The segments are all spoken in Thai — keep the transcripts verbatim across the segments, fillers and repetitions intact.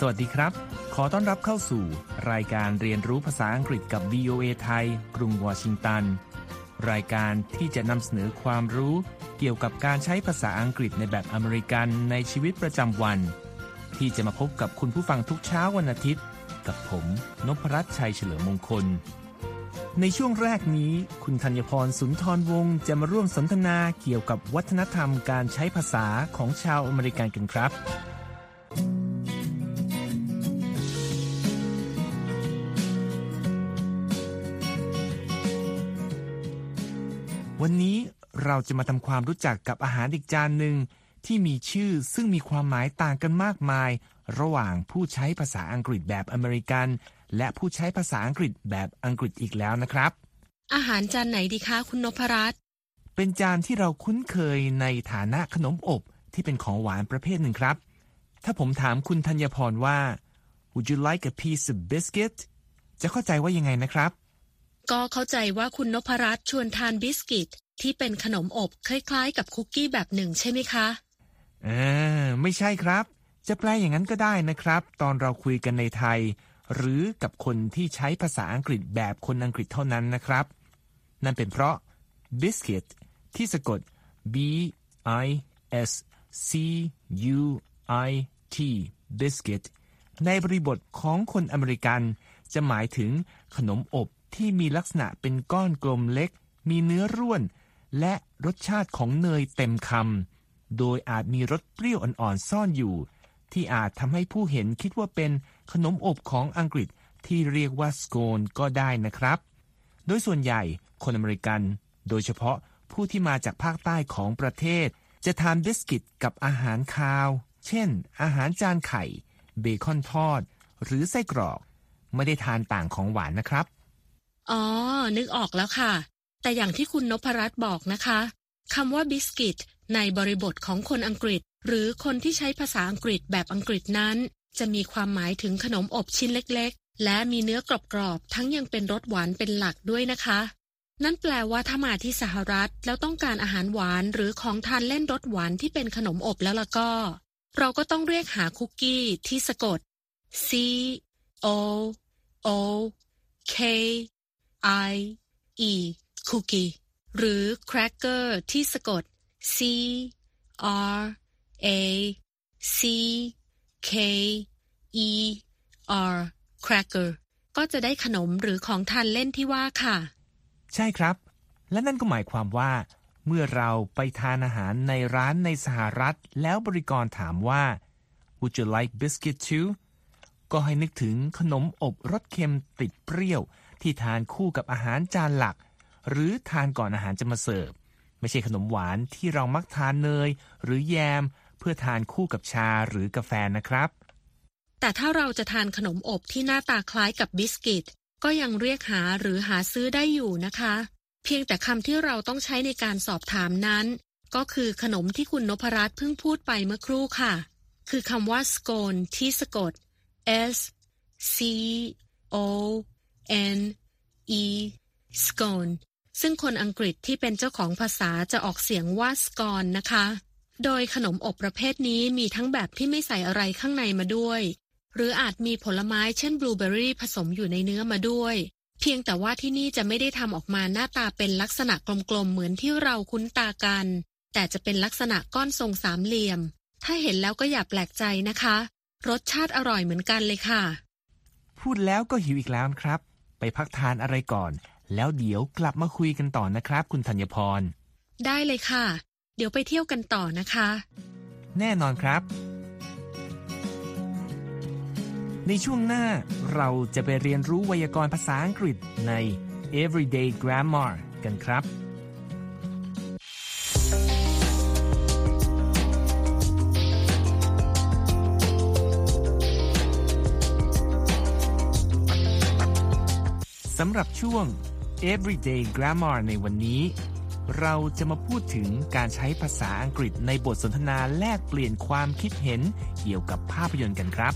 สวัสดีครับขอต้อนรับเข้าสู่รายการเรียนรู้ภาษาอังกฤษกับ วี โอ เอ ไทยกรุงวอชิงตันรายการที่จะนำเสนอความรู้เกี่ยวกับการใช้ภาษาอังกฤษในแบบอเมริกันในชีวิตประจำวันที่จะมาพบกับคุณผู้ฟังทุกเช้าวันอาทิตย์กับผมนพรัตน์ชัยเฉลิมมงคลในช่วงแรกนี้คุณธัญพรสุนทรวงศ์จะมาร่วมสนทนาเกี่ยวกับวัฒนธรรมการใช้ภาษาของชาวอเมริกันกันครับวันนี้เราจะมาทำความรู้จักกับอาหารอีกจานหนึ่งที่มีชื่อซึ่งมีความหมายต่างกันมากมายระหว่างผู้ใช้ภาษาอังกฤษแบบอเมริกันและผู้ใช้ภาษาอังกฤษแบบอังกฤษอีกแล้วนะครับอาหารจานไหนดีคะคุณนพรัตน์เป็นจานที่เราคุ้นเคยในฐานะขนมอบที่เป็นของหวานประเภทหนึ่งครับถ้าผมถามคุณธัญพรว่า Would you like a piece of biscuit จะเข้าใจว่ายังไงนะครับก็เข้าใจว่าคุณนพรัตน์ชวนทานบิสกิตที่เป็นขนมอบคล้ายๆกับคุกกี้แบบหนึ่งใช่ไหมคะเออไม่ใช่ครับจะแปลอย่างนั้นก็ได้นะครับตอนเราคุยกันในไทยหรือกับคนที่ใช้ภาษาอังกฤษแบบคนอังกฤษเท่านั้นนะครับนั่นเป็นเพราะ biscuit ที่สะกด b i s c u i t biscuit ในบริบทของคนอเมริกันจะหมายถึงขนมอบที่มีลักษณะเป็นก้อนกลมเล็กมีเนื้อร่วนและรสชาติของเนยเต็มคำโดยอาจมีรสเปรี้ยวอ่อนๆซ่อนอยู่ที่อาจทำให้ผู้เห็นคิดว่าเป็นขนมอบของอังกฤษที่เรียกว่าสโคนก็ได้นะครับโดยส่วนใหญ่คนอเมริกันโดยเฉพาะผู้ที่มาจากภาคใต้ของประเทศจะทานบิสกิตกับอาหารคาวเช่นอาหารจานไข่เบคอนทอดหรือไส้กรอกไม่ได้ทานต่างของหวานนะครับอ๋อนึกออกแล้วค่ะแต่อย่างที่คุณนพรัตน์บอกนะคะคำว่าบิสกิตในบริบทของคนอังกฤษหรือคนที่ใช้ภาษาอังกฤษแบบอังกฤษนั้นจะมีความหมายถึงขนมอบชิ้นเล็กๆและมีเนื้อกรอบๆทั้งยังเป็นรสหวานเป็นหลักด้วยนะคะนั่นแปลว่าถ้ามาที่สหรัฐแล้วต้องการอาหารหวานหรือของทานเล่นรสหวานที่เป็นขนมอบแล้วล่ะก็เราก็ต้องเรียกหาคุกกี้ที่สะกด C O O K I E คุกกี้หรือ cracker ที่สะกด C R A C K E R cracker ก็จะได้ขนมหรือของทานเล่นที่ว่าค่ะใช่ครับและนั่นก็หมายความว่าเมื่อเราไปทานอาหารในร้านในสหรัฐแล้วบริกรถามว่า Would you like biscuit too ก็ให้นึกถึงขนมอบรสเค็มติดเปรี้ยวที่ทานคู่กับอาหารจานหลักหรือทานก่อนอาหารจะมาเสิร์ฟไม่ใช่ขนมหวานที่เรามักทานเนยหรือแยมเพื่อทานคู่กับชาหรือกาแฟนะครับแต่ถ้าเราจะทานขนมอบที่หน้าตาคล้ายกับบิสกิตก็ยังเรียกหาหรือหาซื้อได้อยู่นะคะเพียงแต่คำที่เราต้องใช้ในการสอบถามนั้นก็คือขนมที่คุณนพรัตน์เพิ่งพูดไปเมื่อครู่ค่ะคือคำว่าสโคนที่สะกด S C O N E scone ซึ่งคนอังกฤษที่เป็นเจ้าของภาษาจะออกเสียงว่า scone นะคะโดยขนมอบประเภทนี้มีทั้งแบบที่ไม่ใส่อะไรข้างในมาด้วยหรืออาจมีผลไม้เช่นบลูเบอร์รี่ผสมอยู่ในเนื้อมาด้วยเพียงแต่ว่าที่นี่จะไม่ได้ทำออกมาหน้าตาเป็นลักษณะกลมๆเหมือนที่เราคุ้นตากันแต่จะเป็นลักษณะก้อนทรงสามเหลี่ยมถ้าเห็นแล้วก็อย่าแปลกใจนะคะรสชาติอร่อยเหมือนกันเลยค่ะพูดแล้วก็หิวอีกแล้วครับไปพักทานอะไรก่อนแล้วเดี๋ยวกลับมาคุยกันต่อนะครับคุณธัญพรได้เลยค่ะเดี๋ยวไปเที่ยวกันต่อนะคะแน่นอนครับในช่วงหน้าเราจะไปเรียนรู้ไวยากรณ์ภาษาอังกฤษใน Everyday Grammar กันครับสำหรับช่วง Everyday Grammar ในวันนี้เราจะมาพูดถึงการใช้ภาษาอังกฤษในบทสนทนาแลกเปลี่ยนความคิดเห็นเกี่ยวกับภาพยนตร์กันครับ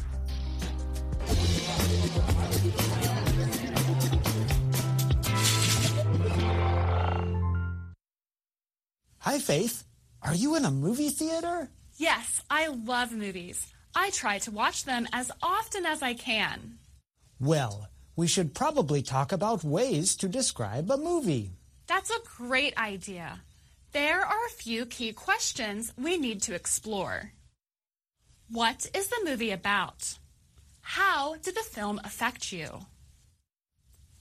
Hi Faith, are you in a movie theater? Yes, I love movies. I try to watch them as often as I can. Well, we should probably talk about ways to describe a movie. That's a great idea. There are a few key questions we need to explore. What is the movie about? How did the film affect you?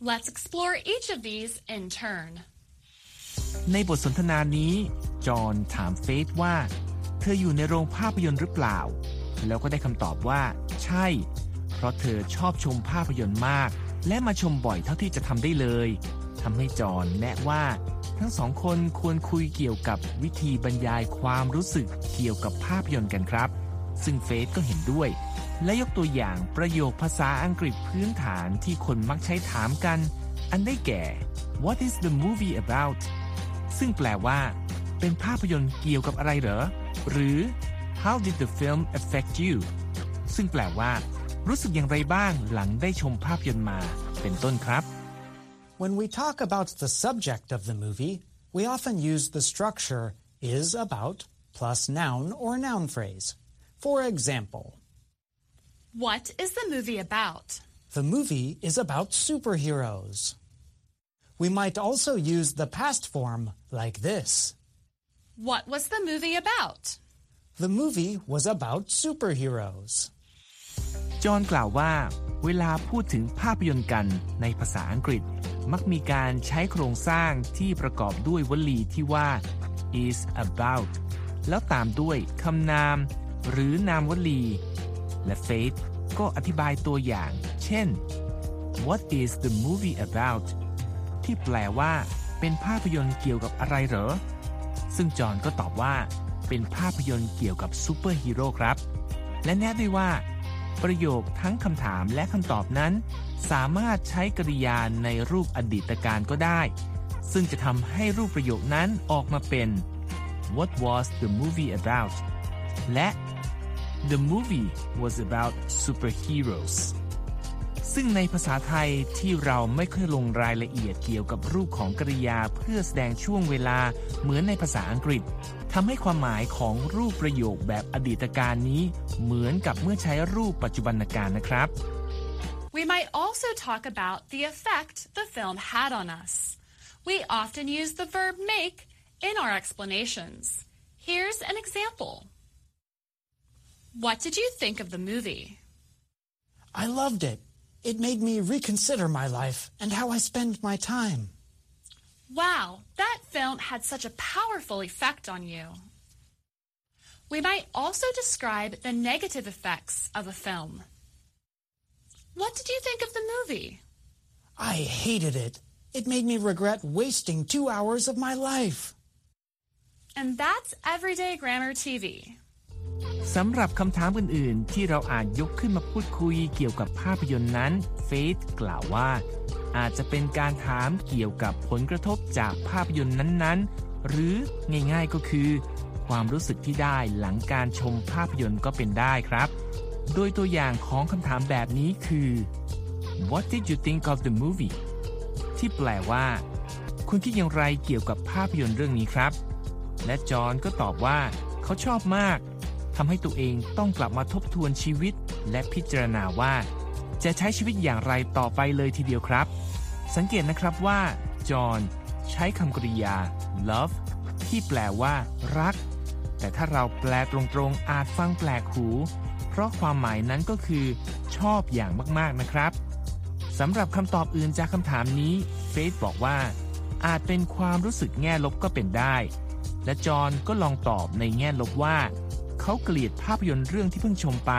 Let's explore each of these in turn. ในบทสนทนานี้จอห์นถามเฟธว่าเธออยู่ในโรงภาพยนตร์หรือเปล่าแล้วก็ได้คำตอบว่าใช่เพราะเธอชอบชมภาพยนตร์มากและมาชมบ่อยเท่าที่จะทำได้เลยทำให้จอห์นแนะว่าทั้งสองคนควรคุยเกี่ยวกับวิธีบรรยายความรู้สึกเกี่ยวกับภาพยนตร์กันครับซึ่งเฟธก็เห็นด้วยและยกตัวอย่างประโยคภาษาอังกฤษพื้นฐานที่คนมักใช้ถามกันอันได้แก่ What is the movie about ซึ่งแปลว่าเป็นภาพยนตร์เกี่ยวกับอะไรเหรอหรือ How did the film affect you ซึ่งแปลว่ารู้สึกอย่างไรบ้างหลังได้ชมภาพยนตร์มาเป็นต้นครับ When we talk about the subject of the movie, we often use the structure is about plus noun or noun phrase. For example, What is the movie about? The movie is about superheroes. We might also use the past form like this. What was the movie about? The movie was about superheroes. จอห์นกล่าวว่าเวลาพูดถึงภาพยนตร์กันในภาษาอังกฤษมักมีการใช้โครงสร้างที่ประกอบด้วยวลีที่ว่า is about แล้วตามด้วยคำนามหรือนามวลีและเฟธก็อธิบายตัวอย่างเช่น What is the movie about ที่แปลว่าเป็นภาพยนตร์เกี่ยวกับอะไรเหรอซึ่งจอห์นก็ตอบว่าเป็นภาพยนตร์เกี่ยวกับซูเปอร์ฮีโร่ครับและแนะด้วยว่าประโยคทั้งคำถามและคำตอบนั้นสามารถใช้กริยาในรูปอดีตการก็ได้ซึ่งจะทำให้รูปประโยคนั้นออกมาเป็น What was the movie about และThe movie was about superheroes ซึ่งในภาษาไทยที่เราไม่ค่อยลงรายละเอียดเกี่ยวกับรูปของกริยาเพื่อแสดงช่วงเวลาเหมือนในภาษาอังกฤษทำให้ความหมายของรูปประโยคแบบอดีตการนี้เหมือนกับเมื่อใช้รูปปัจจุบันการนะครับ We might also talk about the effect the film had on us. We often use the verb make in our explanations. Here's an example.What did you think of the movie? I loved it. It made me reconsider my life and how I spend my time. Wow, that film had such a powerful effect on you. We might also describe the negative effects of a film. What did you think of the movie? I hated it. It made me regret wasting two hours of my life. And that's Everyday Grammar ที วี.สำหรับคำถามอื่นๆที่เราอาจยกขึ้นมาพูดคุยเกี่ยวกับภาพยนตร์นั้นเฟธกล่าวว่าอาจจะเป็นการถามเกี่ยวกับผลกระทบจากภาพยนตร์นั้นๆหรือง่ายๆก็คือความรู้สึกที่ได้หลังการชมภาพยนตร์ก็เป็นได้ครับโดยตัวอย่างของคำถามแบบนี้คือ What did you think of the movie? ที่แปลว่าคุณคิดอย่างไรเกี่ยวกับภาพยนตร์เรื่องนี้ครับและจอห์นก็ตอบว่าเขาชอบมากทำให้ตัวเองต้องกลับมาทบทวนชีวิตและพิจารณาว่าจะใช้ชีวิตอย่างไรต่อไปเลยทีเดียวครับสังเกตนะครับว่าจอห์นใช้คำกริยา love ที่แปลว่ารักแต่ถ้าเราแปลตรงๆอาจฟังแปลกหูเพราะความหมายนั้นก็คือชอบอย่างมากๆนะครับสำหรับคำตอบอื่นจากคำถามนี้เฟธบอกว่าอาจเป็นความรู้สึกแง่ลบก็เป็นได้และจอห์นก็ลองตอบในแง่ลบว่าเขาเกลียดภาพยนตร์เรื่องที่เพิ่งชมไป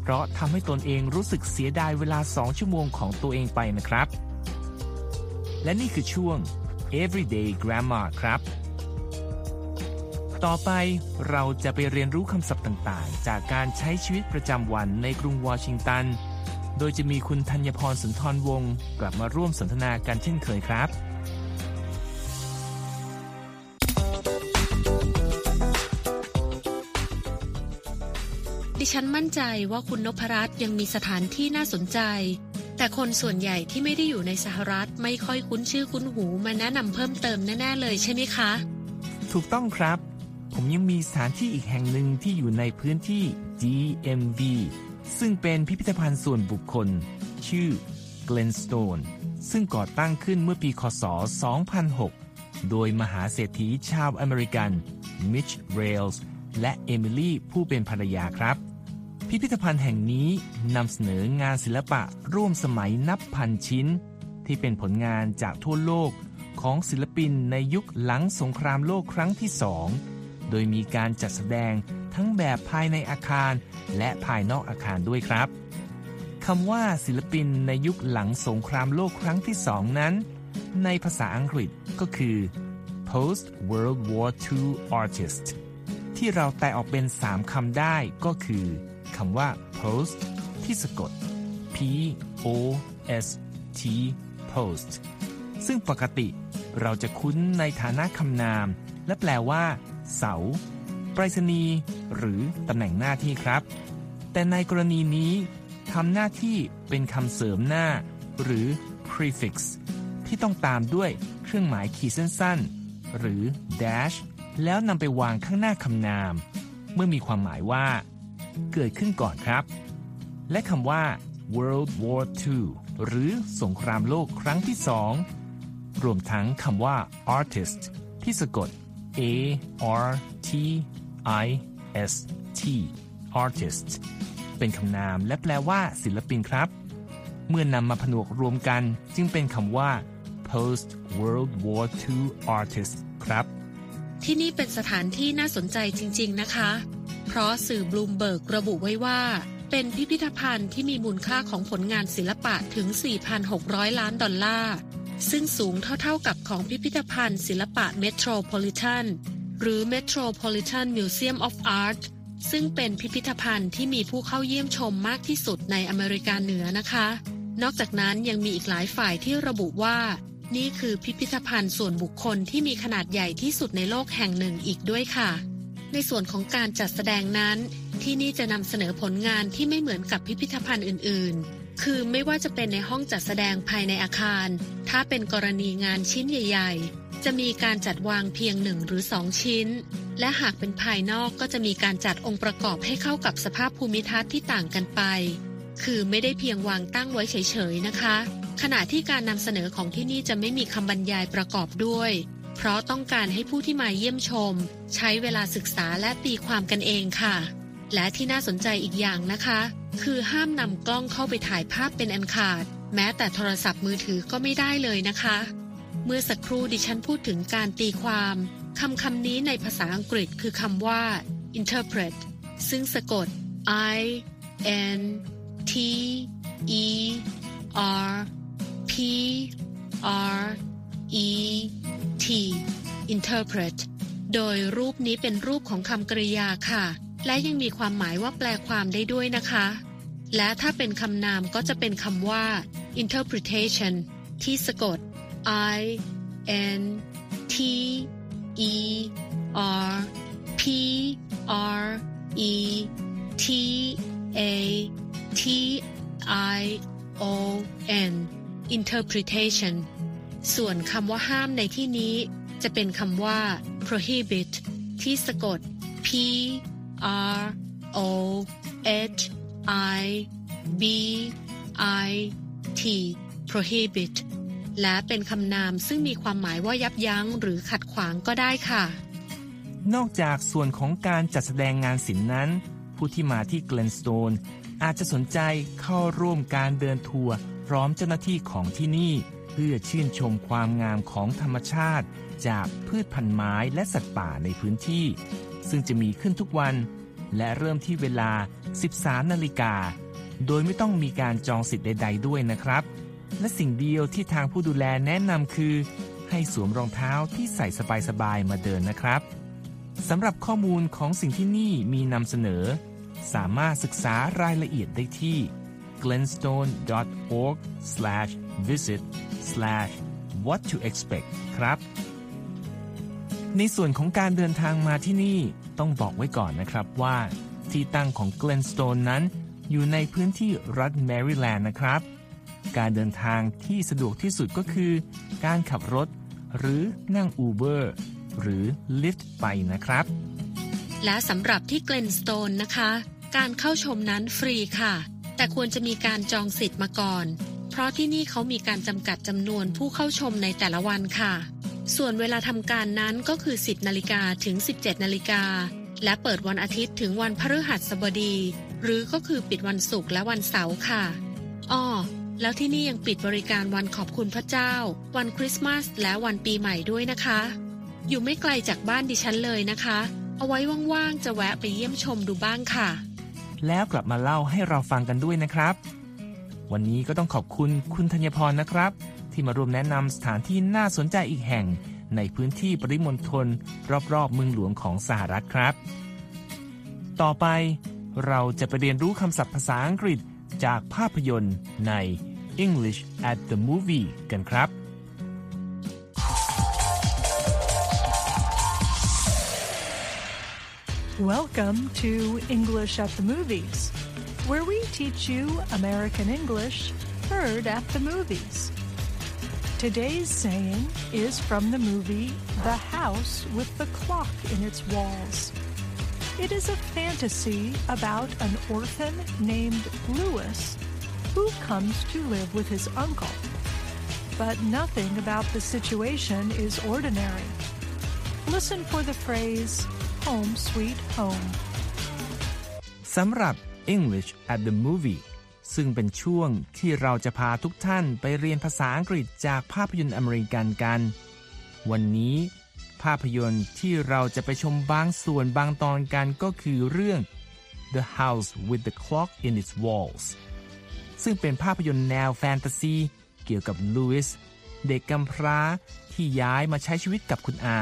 เพราะทำให้ตนเองรู้สึกเสียดายเวลาสองชั่วโมงของตัวเองไปนะครับและนี่คือช่วง Everyday Grammar ครับต่อไปเราจะไปเรียนรู้คำศัพท์ต่างๆจากการใช้ชีวิตประจำวันในกรุงวอชิงตันโดยจะมีคุณธัญพรสุนทรวงศ์กลับมาร่วมสนทนากันเช่นเคยครับดิฉันมั่นใจว่าคุณนพรัตน์ยังมีสถานที่น่าสนใจแต่คนส่วนใหญ่ที่ไม่ได้อยู่ในสหรัฐไม่ค่อยคุ้นชื่อคุ้นหูมาแนะนำเพิ่มเติมแน่ๆเลยใช่ไหมคะถูกต้องครับ ผมยังมีสถานที่อีกแห่งหนึ่งที่อยู่ในพื้นที่ ดี เอ็ม วี ซึ่งเป็นพิพิธภัณฑ์ส่วนบุคคลชื่อ Glenstone ซึ่งก่อตั้งขึ้นเมื่อปีค.ศ. สองพันหกโดยมหาเศรษฐีชาวอเมริกัน Mitch Rails และ Emily ผู้เป็นภรรยาครับพิพิธภัณฑ์แห่งนี้นำเสนองานศิลปะร่วมสมัยนับพันชิ้นที่เป็นผลงานจากทั่วโลกของศิลปินในยุคหลังสงครามโลกครั้งที่สองโดยมีการจัดแสดงทั้งแบบภายในอาคารและภายนอกอาคารด้วยครับคำว่าศิลปินในยุคหลังสงครามโลกครั้งที่สองนั้นในภาษาอังกฤษก็คือ post World War ทู artist ที่เราแตกออกเป็นสามคำได้ก็คือคำว่า post ที่สะกด p o s t post ซึ่งปกติเราจะคุ้นในฐานะคำนามและแปลว่าเสาไปรษณีย์หรือตำแหน่งหน้าที่ครับแต่ในกรณีนี้ทำหน้าที่เป็นคำเสริมหน้าหรือ prefix ที่ต้องตามด้วยเครื่องหมายขีดสั้นๆหรือ dash แล้วนำไปวางข้างหน้าคำนามเมื่อมีความหมายว่าเกิดขึ้นก่อนครับและคำว่า World War ทู หรือสงครามโลกครั้งที่สองรวมทั้งคำว่า artist ที่สะกด a r t i s t artist เป็นคำนามและแปลว่าศิลปินครับเมื่อนำมาผนวกรวมกันจึงเป็นคำว่า post World War ทู artist ครับที่นี่เป็นสถานที่น่าสนใจจริงๆนะคะเพราะสื่อบลูมเบิร์กระบุไว้ว่าเป็นพิพิธภัณฑ์ที่มีมูลค่าของผลงานศิลปะถึง สี่พันหกร้อย ล้านดอลลาร์ซึ่งสูงเท่าๆกับของพิพิธภัณฑ์ศิลปะ Metropolitan หรือ Metropolitan Museum of Art ซึ่งเป็นพิพิธภัณฑ์ที่มีผู้เข้าเยี่ยมชมมากที่สุดในอเมริกาเหนือนะคะนอกจากนั้นยังมีอีกหลายฝ่ายที่ระบุว่านี่คือพิพิธภัณฑ์ส่วนบุคคลที่มีขนาดใหญ่ที่สุดในโลกแห่งหนึ่งอีกด้วยค่ะในส่วนของการจัดแสดงนั้นที่นี่จะนำเสนอผลงานที่ไม่เหมือนกับพิพิธภัณฑ์อื่นๆคือไม่ว่าจะเป็นในห้องจัดแสดงภายในอาคารถ้าเป็นกรณีงานชิ้นใหญ่ๆจะมีการจัดวางเพียงหนึ่งหรือสองชิ้นและหากเป็นภายนอกก็จะมีการจัดองค์ประกอบให้เข้ากับสภาพภูมิทัศน์ที่ต่างกันไปคือไม่ได้เพียงวางตั้งไว้เฉยๆนะคะขณะที่การนำเสนอของที่นี่จะไม่มีคำบรรยายประกอบด้วยเพราะต้องการให้ผู้ที่มาเยี่ยมชมใช้เวลาศึกษาและตีความกันเองค่ะและที่น่าสนใจอีกอย่างนะคะคือห้ามนำกล้องเข้าไปถ่ายภาพเป็นอันขาดแม้แต่โทรศัพท์มือถือก็ไม่ได้เลยนะคะเมื่อสักครู่ดิฉันพูดถึงการตีความคำคำนี้ในภาษาอังกฤษคือคำว่า interpret ซึ่งสะกด i n t e r p r e t interpret โดยรูปนี้เป็นรูปของคำกริยาค่ะและยังมีความหมายว่าแปลความได้ด้วยนะคะและถ้าเป็นคำนามก็จะเป็นคำว่า interpretation ที่สะกด i n t e r p r e t a t i o n interpretationส่วนคำว่าห้ามในที่นี้จะเป็นคำว่า prohibit ที่สะกด p r o h i b i t prohibit และเป็นคำนามซึ่งมีความหมายว่ายับยั้งหรือขัดขวางก็ได้ค่ะนอกจากส่วนของการจัดแสดงงานศิลป์นั้นผู้ที่มาที่ Glenstone อาจจะสนใจเข้าร่วมการเดินทัวร์พร้อมเจ้าหน้าที่ของที่นี่เพื่อชื่นชมความงามของธรรมชาติจากพืชพันธุ์ไม้และสัตว์ป่าในพื้นที่ซึ่งจะมีขึ้นทุกวันและเริ่มที่เวลา สิบสามนาฬิกาโดยไม่ต้องมีการจองสิทธิ์ใดๆด้วยนะครับและสิ่งเดียวที่ทางผู้ดูแลแนะนำคือให้สวมรองเท้าที่ใส่สบายๆมาเดินนะครับสำหรับข้อมูลของสิ่งที่นี่มีนำเสนอสามารถศึกษารายละเอียดได้ที่ glenstone dot org slash visit slash what to expect ครับในส่วนของการเดินทางมาที่นี่ต้องบอกไว้ก่อนนะครับว่าที่ตั้งของ Glenstone นั้นอยู่ในพื้นที่รัฐแมริแลนด์นะครับการเดินทางที่สะดวกที่สุดก็คือการขับรถหรือนั่ง Uber หรือ Lyft ไปนะครับ และสำหรับที่ Glenstone นะคะการเข้าชมนั้นฟรีค่ะแต่ควรจะมีการจองสิทธิ์มาก่อนเพราะที่นี่เขามีการจำกัดจำนวนผู้เข้าชมในแต่ละวันค่ะส่วนเวลาทำการนั้นก็คือสิบนาฬิกาถึงสิบเจ็ดนาฬิกาและเปิดวันอาทิตย์ถึงวันพฤหัสบดีหรือก็คือปิดวันศุกร์และวันเสาร์ค่ะอ้อแล้วที่นี่ยังปิดบริการวันขอบคุณพระเจ้าวันคริสต์มาสและวันปีใหม่ด้วยนะคะอยู่ไม่ไกลจากบ้านดิฉันเลยนะคะเอาไว้ว่างๆจะแวะไปเยี่ยมชมดูบ้างค่ะแล้วกลับมาเล่าให้เราฟังกันด้วยนะครับวันนี้ก็ต้องขอบคุณคุณธัญพรนะครับที่มาร่วมแนะนำสถานที่น่าสนใจอีกแห่งในพื้นที่ปริมณฑลรอบๆเมืองหลวงของสหรัฐครับต่อไปเราจะไปเรียนรู้คำศัพท์ภาษาอังกฤษจากภาพยนตร์ใน English at the Movie กันครับWelcome to English at the Movies, where we teach you American English heard at the movies. Today's saying is from the movie The House with the Clock in Its Walls. It is a fantasy about an orphan named Louis who comes to live with his uncle. But nothing about the situation is ordinary. Listen for the phrase,Home Sweet Home สำหรับ English at the Movie ซึ่งเป็นช่วงที่เราจะพาทุกท่านไปเรียนภาษาอังกฤษจากภาพยนตร์อเมริกันกันวันนี้ภาพยนตร์ที่เราจะไปชมบางส่วนบางตอนกันก็คือเรื่อง The House with the Clock in Its Walls ซึ่งเป็นภาพยนตร์แนวแฟนตาซีเกี่ยวกับ Louis เด็กกำพร้าที่ย้ายมาใช้ชีวิตกับคุณอา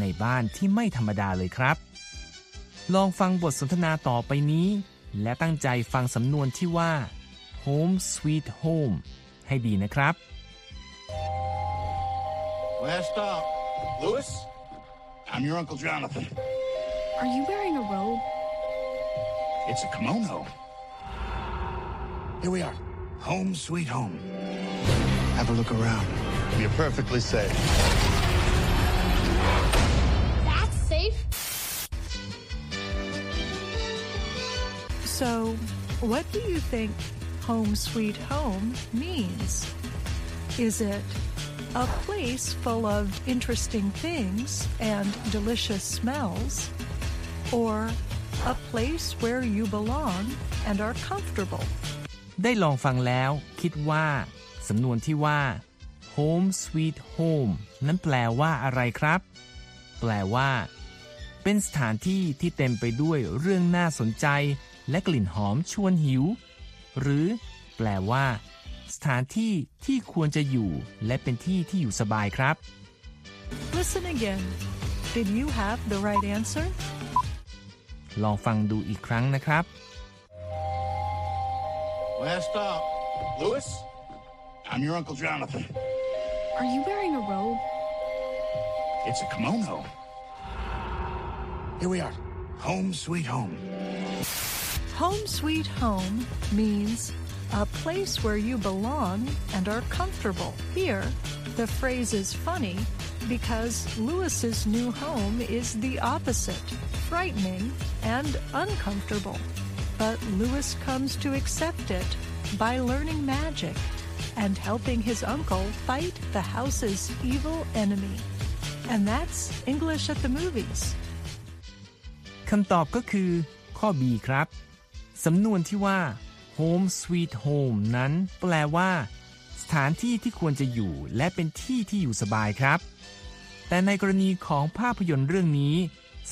ในบ้านที่ไม่ธรรมดาเลยครับลองฟังบทสนทนาต่อไปนี้และตั้งใจฟังสำนวนที่ว่า Home Sweet Home ให้ดีนะครับ Last stop, Louis. I'm your Uncle Jonathan. Are you wearing a robe? It's a kimono. Here we are. Home Sweet Home. Have a look around. You're perfectly safe.So, what do you think home sweet home means? Is it a place full of interesting things and delicious smells, or a place where you belong and are comfortable? ได้ลองฟังแล้วคิดว่าสำนวนที่ว่า home sweet home นั้นแปลว่าอะไรครับแปลว่าเป็นสถานที่ที่เต็มไปด้วยเรื่องน่าสนใจและกลิ่นหอมชวนหิวหรือแปลว่าสถานที่ที่ควรจะอยู่และเป็นที่ที่อยู่สบายครับ Listen again. Did you have the right answer? ลองฟังดูอีกครั้งนะครับ Last stop, Louis. I'm your Uncle Jonathan. Are you wearing a robe? It's a kimono. Here we are. Home sweet home.Home sweet home means a place where you belong and are comfortable. Here, the phrase is funny because Louis's new home is the opposite, frightening and uncomfortable. But Louis comes to accept it by learning magic and helping his uncle fight the house's evil enemy. And that's English at the Movies. คำตอบก็คือข้อ B ครับสำนวนที่ว่า Home Sweet Home นั้นแปลว่าสถานที่ที่ควรจะอยู่และเป็นที่ที่อยู่สบายครับแต่ในกรณีของภาพยนตร์เรื่องนี้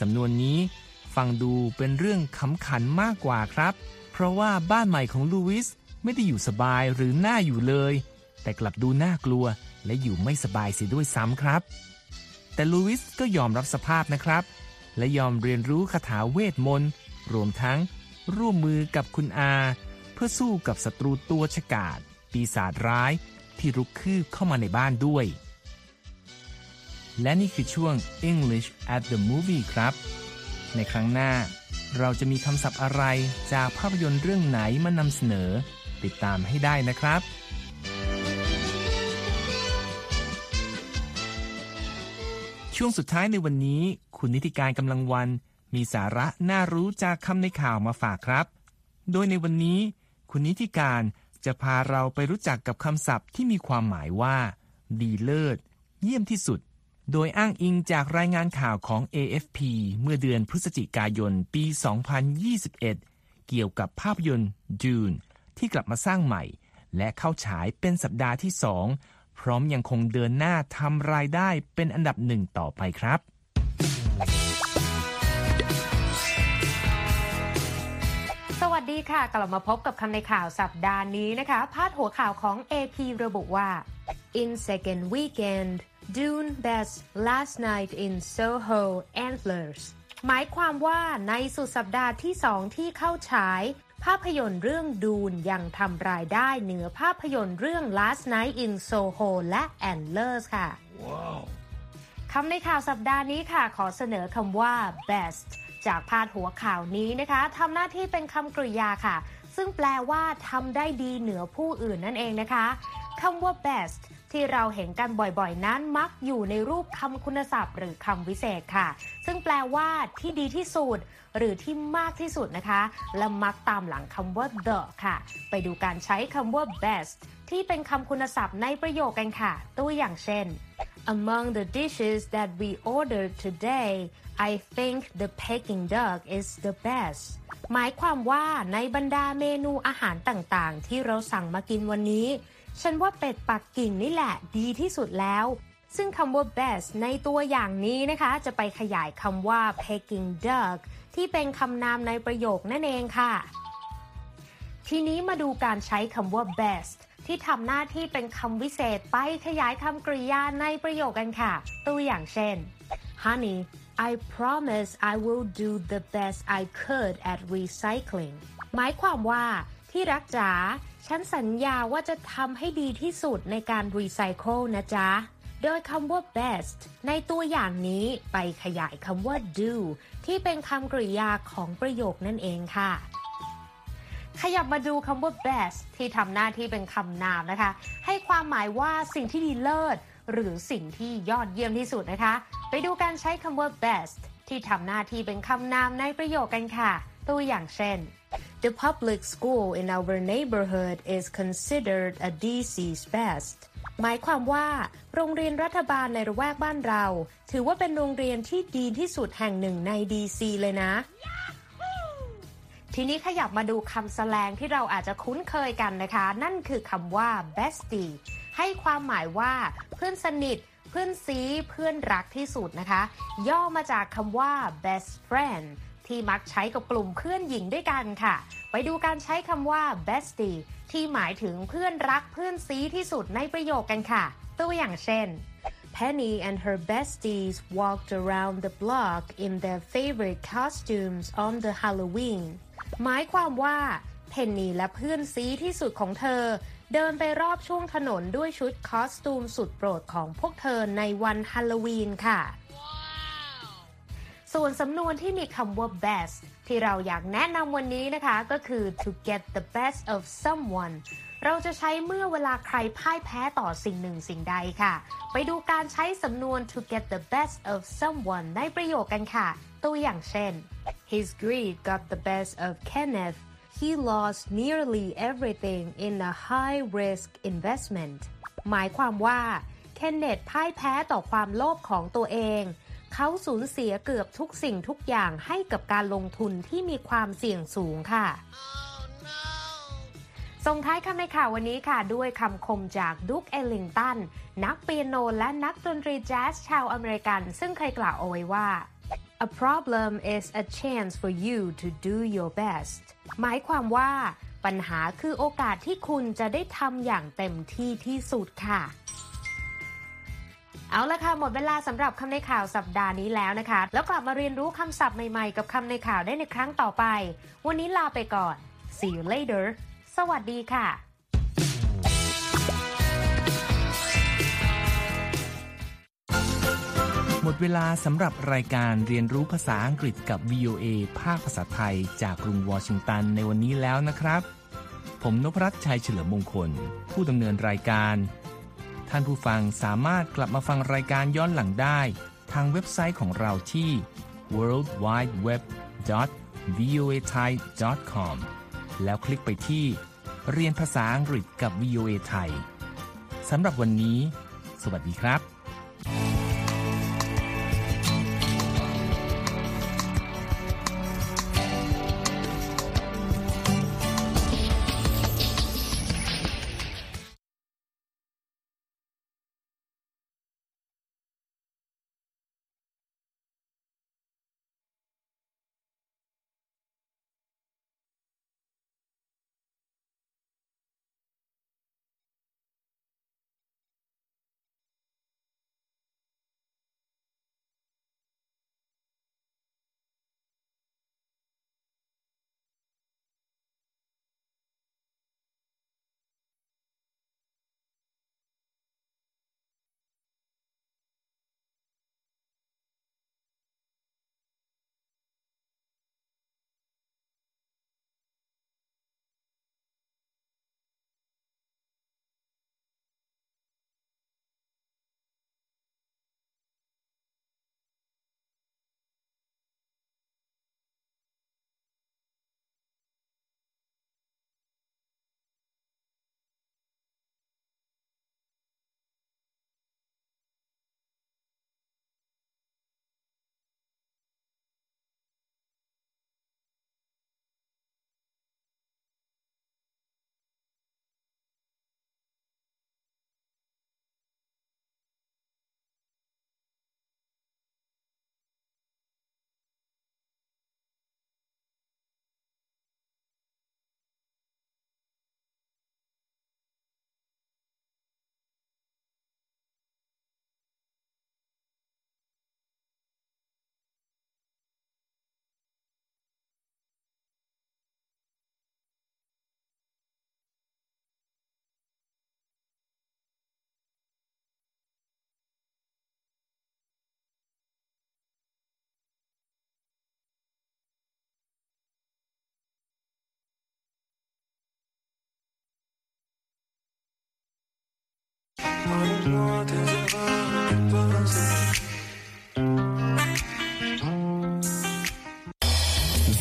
สำนวนนี้ฟังดูเป็นเรื่องขำขันมากกว่าครับเพราะว่าบ้านใหม่ของลูอิสไม่ได้อยู่สบายหรือน่าอยู่เลยแต่กลับดูน่ากลัวและอยู่ไม่สบายเสียด้วยซ้ำครับแต่ลูอิสก็ยอมรับสภาพนะครับและยอมเรียนรู้คาถาเวทมนต์รวมทั้งร่วมมือกับคุณอาเพื่อสู้กับศัตรูตัวฉกาจปีศาจร้ายที่รุกคืบเข้ามาในบ้านด้วยและนี่คือช่วง English at the Movie ครับในครั้งหน้าเราจะมีคำศัพท์อะไรจากภาพยนตร์เรื่องไหนมานำเสนอติดตามให้ได้นะครับช่วงสุดท้ายในวันนี้คุณนิติการกำลังวัน มีสาระน่ารู้จากคำในข่าวมาฝากครับโดยในวันนี้คุณนิติการจะพาเราไปรู้จักกับคำศัพท์ที่มีความหมายว่าดีเลิศเยี่ยมที่สุดโดยอ้างอิงจากรายงานข่าวของ เอ เอฟ พี เมื่อเดือนพฤศจิกายนปีสองพันยี่สิบเอ็ดเกี่ยวกับภาพยนตร์ Dune ที่กลับมาสร้างใหม่และเข้าฉายเป็นสัปดาห์ที่สองพร้อมยังคงเดินหน้าทำรายได้เป็นอันดับหนึ่งต่อไปครับสวัสดีค่ะกลับมาพบกับคำในข่าวสัปดาห์นี้นะคะพาดหัวข่าวของ เอ พี ระบุว่า In second weekend Dune best last night in Soho Antlers หมายความว่าในสุดสัปดาห์ที่สองที่เข้าฉายภาพยนตร์เรื่อง Dune ยังทำรายได้เหนือภาพยนตร์เรื่อง Last Night in Soho และ Antlers ค่ะ wow. คำในข่าวสัปดาห์นี้ค่ะขอเสนอคำว่า bestจากพาดหัวข่าวนี้นะคะทำหน้าที่เป็นคำกริยาค่ะซึ่งแปลว่าทำได้ดีเหนือผู้อื่นนั่นเองนะคะคำว่า best ที่เราเห็นกันบ่อยๆนั้นมักอยู่ในรูปคำคุณศัพท์หรือคำวิเศษค่ะซึ่งแปลว่าที่ดีที่สุดหรือที่มากที่สุดนะคะและมักตามหลังคำว่า the ค่ะไปดูการใช้คำว่า best ที่เป็นคำคุณศัพท์ในประโยคกันค่ะตัวอย่างเช่นAmong the dishes that we ordered today, I think the Peking duck is the best. หมายความว่าในบรรดาเมนูอาหารต่างๆที่เราสั่งมากินวันนี้ฉันว่าเป็ดปักกิ่งนี่แหละดีที่สุดแล้วซึ่งคำว่า best ในตัวอย่างนี้นะคะจะไปขยายคำว่า Peking duck ที่เป็นคำนามในประโยคนั่นเองค่ะทีนี้มาดูการใช้คำว่า bestที่ทำหน้าที่เป็นคำวิเศษไปขยายคำกริยาในประโยคกันค่ะตัวอย่างเช่น Honey, I promise I will do the best I could at recycling หมายความว่าที่รักจ๋าฉันสัญญาว่าจะทำให้ดีที่สุดในการรีไซเคิลนะจ๊ะโดยคำว่า best ในตัวอย่างนี้ไปขยายคำว่า do ที่เป็นคำกริยาของประโยคนั่นเองค่ะขยับมาดูคำว่า best ที่ทำหน้าที่เป็นคำนามนะคะให้ความหมายว่าสิ่งที่ดีเลิศหรือสิ่งที่ยอดเยี่ยมที่สุดนะคะไปดูการใช้คำว่า best ที่ทำหน้าที่เป็นคำนามในประโยคกันค่ะตัวอย่างเช่น The public school in our neighborhood is considered a D C's best หมายความว่าโรงเรียนรัฐบาลในละแวกบ้านเราถือว่าเป็นโรงเรียนที่ดีที่สุดแห่งหนึ่งใน ดี ซี เลยนะทีนี้ขยับมาดูคำแสลงที่เราอาจจะคุ้นเคยกันนะคะนั่นคือคำว่า bestie ให้ความหมายว่าเพื่อนสนิทเพื่อนซีเพื่อนรักที่สุดนะคะย่อมาจากคำว่า best friend ที่มักใช้กับกลุ่มเพื่อนหญิงด้วยกันค่ะไปดูการใช้คำว่า bestie ที่หมายถึงเพื่อนรักเพื่อนซีที่สุดในประโยคกันค่ะตัวอย่างเช่น Penny and her besties walked around the block in their favorite costumes on the Halloweenหมายความว่าเพนนีและเพื่อนซีที่สุดของเธอเดินไปรอบช่วงถนนด้วยชุดคอสตูมสุดโปรดของพวกเธอในวันฮาโลวีนค่ะ wow. ส่วนสำนวนที่มีคำว่า best ที่เราอยากแนะนำวันนี้นะคะก็คือ to get the best of someone เราจะใช้เมื่อเวลาใครพ่ายแพ้ต่อสิ่งหนึ่งสิ่งใดค่ะไปดูการใช้สำนวน to get the best of someone ในประโยคกันค่ะตัวอย่างเช่น His greed got the best of Kenneth. He lost nearly everything in a high-risk investment. หมายความว่าเคนเนธพ่ายแพ้ต่อความโลภของตัวเองเขาสูญเสียเกือบทุกสิ่งทุกอย่างให้กับการลงทุนที่มีความเสี่ยงสูงค่ะ oh, no. ส่งท้ายคำในข่าววันนี้ค่ะด้วยคำคมจาก Duke Ellington นักเปียโนและนักดนตรีแจ๊สชาวอเมริกันซึ่งเคยกล่าวเอาไว้ว่าA problem is a chance for you to do your best หมายความว่าปัญหาคือโอกาสที่คุณจะได้ทำอย่างเต็มที่ที่สุดค่ะเอาละค่ะหมดเวลาสำหรับคำในข่าวสัปดาห์นี้แล้วนะคะแล้วกลับมาเรียนรู้คำศัพท์ใหม่ๆกับคำในข่าวได้ในครั้งต่อไปวันนี้ลาไปก่อน See you later สวัสดีค่ะหมดเวลาสำหรับรายการเรียนรู้ภาษาอังกฤษกับ วี โอ เอ ภาคภาษาไทยจากกรุงวอชิงตันในวันนี้แล้วนะครับผมนพรัตน์ชัยเฉลิมมงคลผู้ดำเนินรายการท่านผู้ฟังสามารถกลับมาฟังรายการย้อนหลังได้ทางเว็บไซต์ของเราที่ ดับเบิลยู ดับเบิลยู ดับเบิลยู ดอท วี โอ เอ ไทย ดอท คอม แล้วคลิกไปที่เรียนภาษาอังกฤษกับ วี โอ เอ ไทยสำหรับวันนี้สวัสดีครับ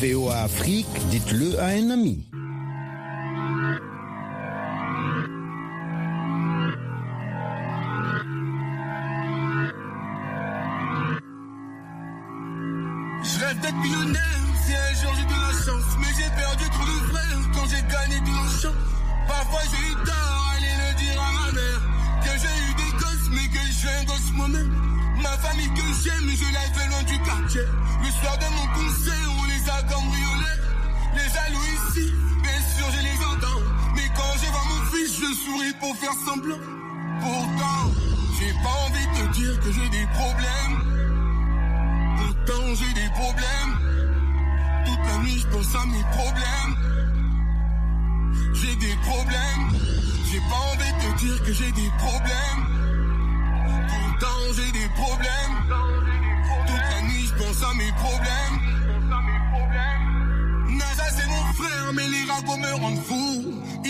V O A Afrique, dites-le à un ami. Je rêve d'être millionnaire, si un jour j'ai de la chance, mais j'ai perdu trop de frères quand j'ai gagné tout mon champ. Parfois j'ai eu tort, allez le dire à ma mère. Que j'ai eu des gosses, mais que je suis un gosse moi-même. Ma famille que j'aime, je la fais loin du quartier. Le soir de mon concert, on les a cambriolés. Les jaloux ici, bien sûr je les entends. Mais quand je vois mon fils, je souris pour faire semblant. Pourtant, j'ai pas envie de te dire que j'ai des problèmes. Pourtant, j'ai des problèmes. Toute la nuit, je pense à mes problèmes. J'ai des problèmes. J'ai pas envie de te dire que j'ai des problèmes. Pourtant j'ai des problèmes. Toute la nuit je pense à mes problèmes. Naja c'est mon frère mais les ragots me rendent fou.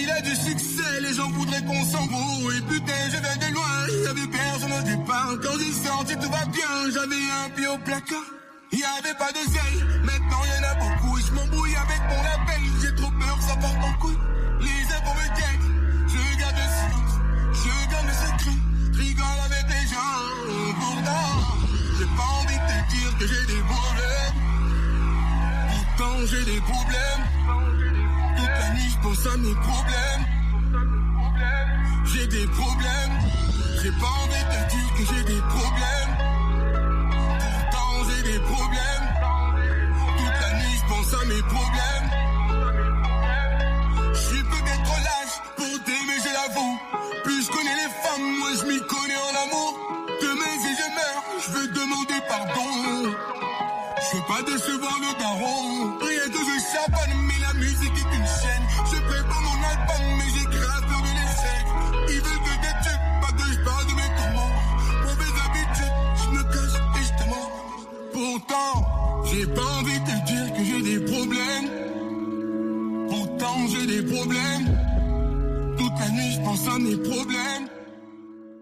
Il a du succès, les gens voudraient qu'on s'en fout. Et putain je viens de loin, j'avais personne au départ. Quand j'ai sorti tout va bien, j'avais un pied au placard. Y'avait pas de zèle, maintenant y'en a beaucoup. Je m'embrouille avec mon label, j'ai trop peur ça porte en couille. Les infos me guettent. Je garde le silence, je garde le secret, je rigole avec les gens. Pourtant, j'ai pas envie de te dire que j'ai des problèmes. Pourtant, j'ai des problèmes. Toute la nuit, je pense à mes problèmes. J'ai des problèmes. J'ai pas envie de te dire que j'ai des problèmes. Pourtant, j'ai des problèmes. Toute la nuit, je pense à mes problèmes. Je peux être lâche pour t'aimer, je l'avoue. Plus je connais les femmes, moi je m'y connais en amour. Demain si je meurs, je veux demander pardon. Je veux pas décevoir le daron. Rien que je charbonne, mais la musique est une chaîne. Je prépare mon album, mais j'ai grave peur de l'échec. Ils veulent que des trucs, pas que je parle de mes tourments. Mauvaise habitude, je me cache et je te mens. Pourtant, j'ai pas envie de te dire que j'ai des problèmes. Pourtant j'ai des problèmes. Toute la nuit je pense à mes problèmes.